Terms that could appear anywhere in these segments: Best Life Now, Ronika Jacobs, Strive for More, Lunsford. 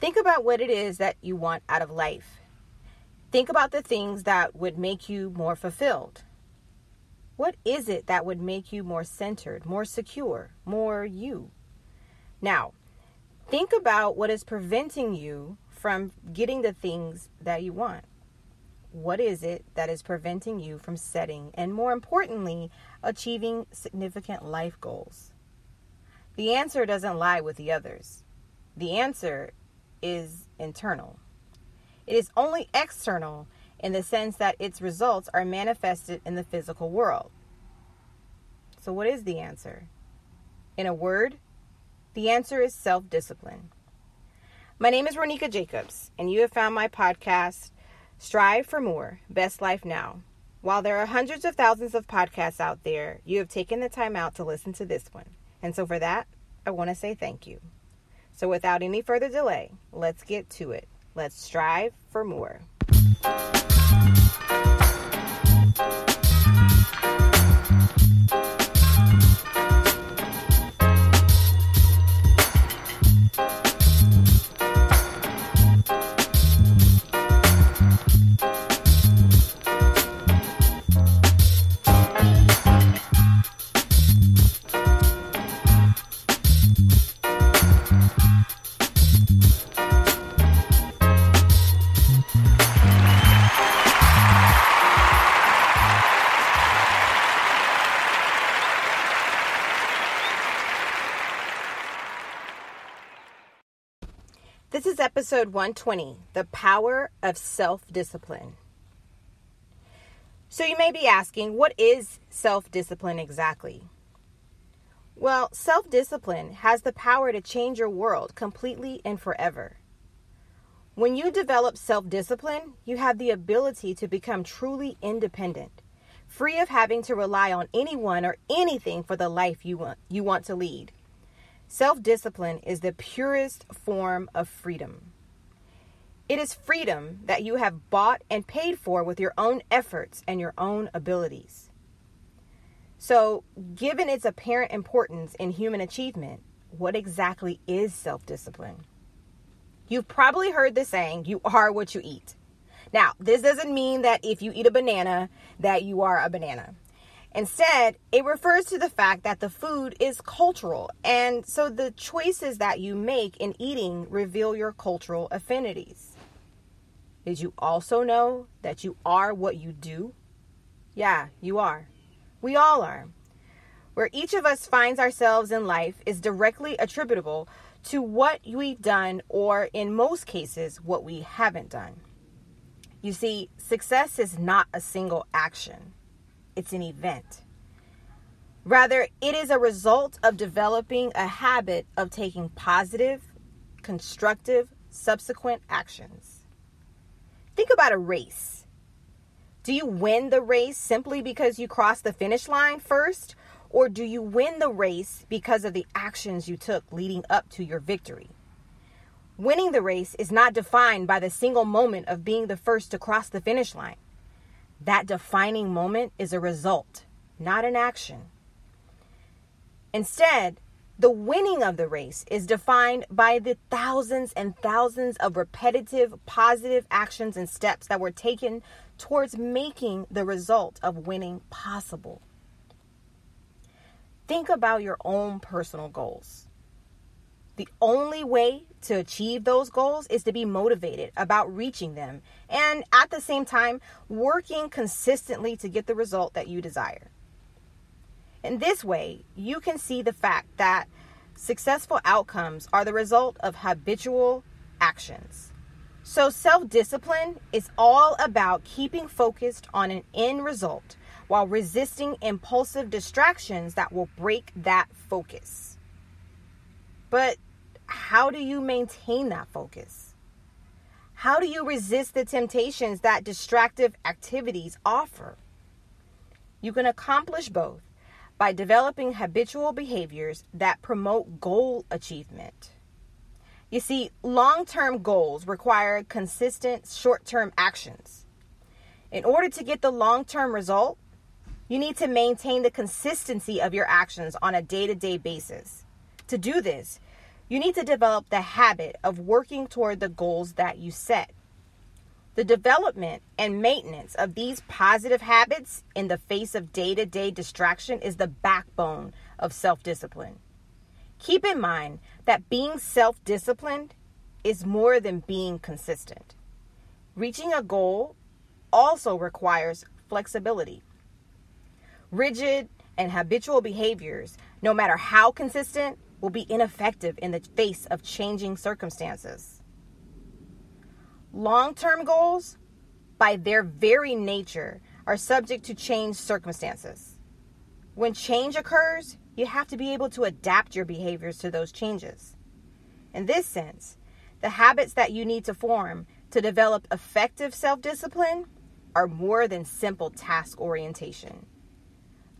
Think about what it is that you want out of life. Think about the things that would make you more fulfilled. What is it that would make you more centered, more secure, more you? Now, think about what is preventing you from getting the things that you want. What is it that is preventing you from setting and, more importantly, achieving significant life goals? The answer doesn't lie with the others. The answer is internal. It is only external in the sense that its results are manifested in the physical world. So what is the answer? In a word, the answer is self-discipline. My name is Ronika Jacobs, and you have found my podcast, Strive for More, Best Life Now. While there are hundreds of thousands of podcasts out there, you have taken the time out to listen to this one. And so for that, I want to say thank you. So without any further delay, let's get to it. Let's strive for more. This is episode 120, The Power of Self-Discipline. So you may be asking, what is self-discipline exactly? Well, self-discipline has the power to change your world completely and forever. When you develop self-discipline, you have the ability to become truly independent, free of having to rely on anyone or anything for the life you want to lead. Self-discipline is the purest form of freedom. It is freedom that you have bought and paid for with your own efforts and your own abilities. So, given its apparent importance in human achievement, what exactly is self-discipline? You've probably heard the saying, you are what you eat. Now, this doesn't mean that if you eat a banana, that you are a banana. Instead, it refers to the fact that the food is cultural, and so the choices that you make in eating reveal your cultural affinities. Did you also know that you are what you do? Yeah, you are. We all are. Where each of us finds ourselves in life is directly attributable to what we've done, or in most cases, what we haven't done. You see, success is not a single action. It's an event. Rather, it is a result of developing a habit of taking positive, constructive, subsequent actions. Think about a race. Do you win the race simply because you crossed the finish line first, or do you win the race because of the actions you took leading up to your victory? Winning the race is not defined by the single moment of being the first to cross the finish line. That defining moment is a result, not an action. Instead, the winning of the race is defined by the thousands and thousands of repetitive, positive actions and steps that were taken towards making the result of winning possible. Think about your own personal goals. The only way to achieve those goals is to be motivated about reaching them and at the same time working consistently to get the result that you desire. In this way, you can see the fact that successful outcomes are the result of habitual actions. So self-discipline is all about keeping focused on an end result while resisting impulsive distractions that will break that focus. But how do you maintain that focus? How do you resist the temptations that distractive activities offer? You can accomplish both by developing habitual behaviors that promote goal achievement. You see, long-term goals require consistent short-term actions. In order to get the long-term result, you need to maintain the consistency of your actions on a day-to-day basis. To do this, You need to develop the habit of working toward the goals that you set. The development and maintenance of these positive habits in the face of day-to-day distraction is the backbone of self-discipline. Keep in mind that being self-disciplined is more than being consistent. Reaching a goal also requires flexibility. Rigid and habitual behaviors, no matter how consistent, will be ineffective in the face of changing circumstances. Long-term goals, by their very nature, are subject to changed circumstances. When change occurs, you have to be able to adapt your behaviors to those changes. In this sense, the habits that you need to form to develop effective self-discipline are more than simple task orientation.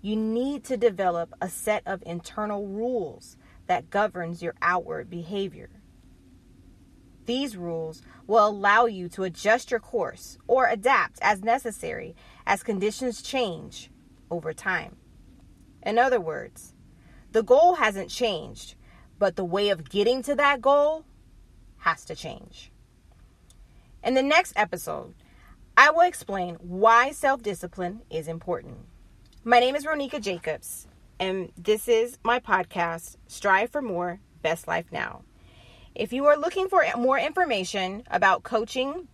You need to develop a set of internal rules that governs your outward behavior. These rules will allow you to adjust your course or adapt as necessary as conditions change over time. In other words, the goal hasn't changed, but the way of getting to that goal has to change. In the next episode, I will explain why self-discipline is important. My name is Ronika Jacobs, and this is my podcast, Strive for More, Best Life Now. If you are looking for more information about coaching,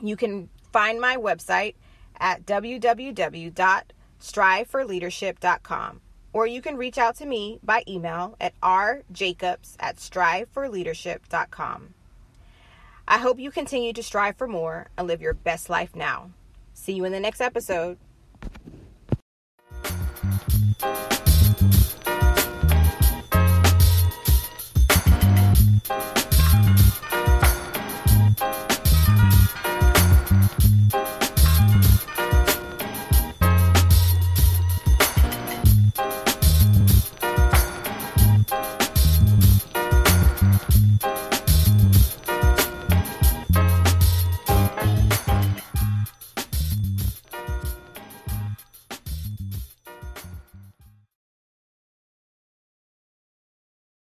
you can find my website at www.striveforleadership.com, or you can reach out to me by email at rjacobs@striveforleadership.com. I hope you continue to strive for more and live your best life now. See you in the next episode.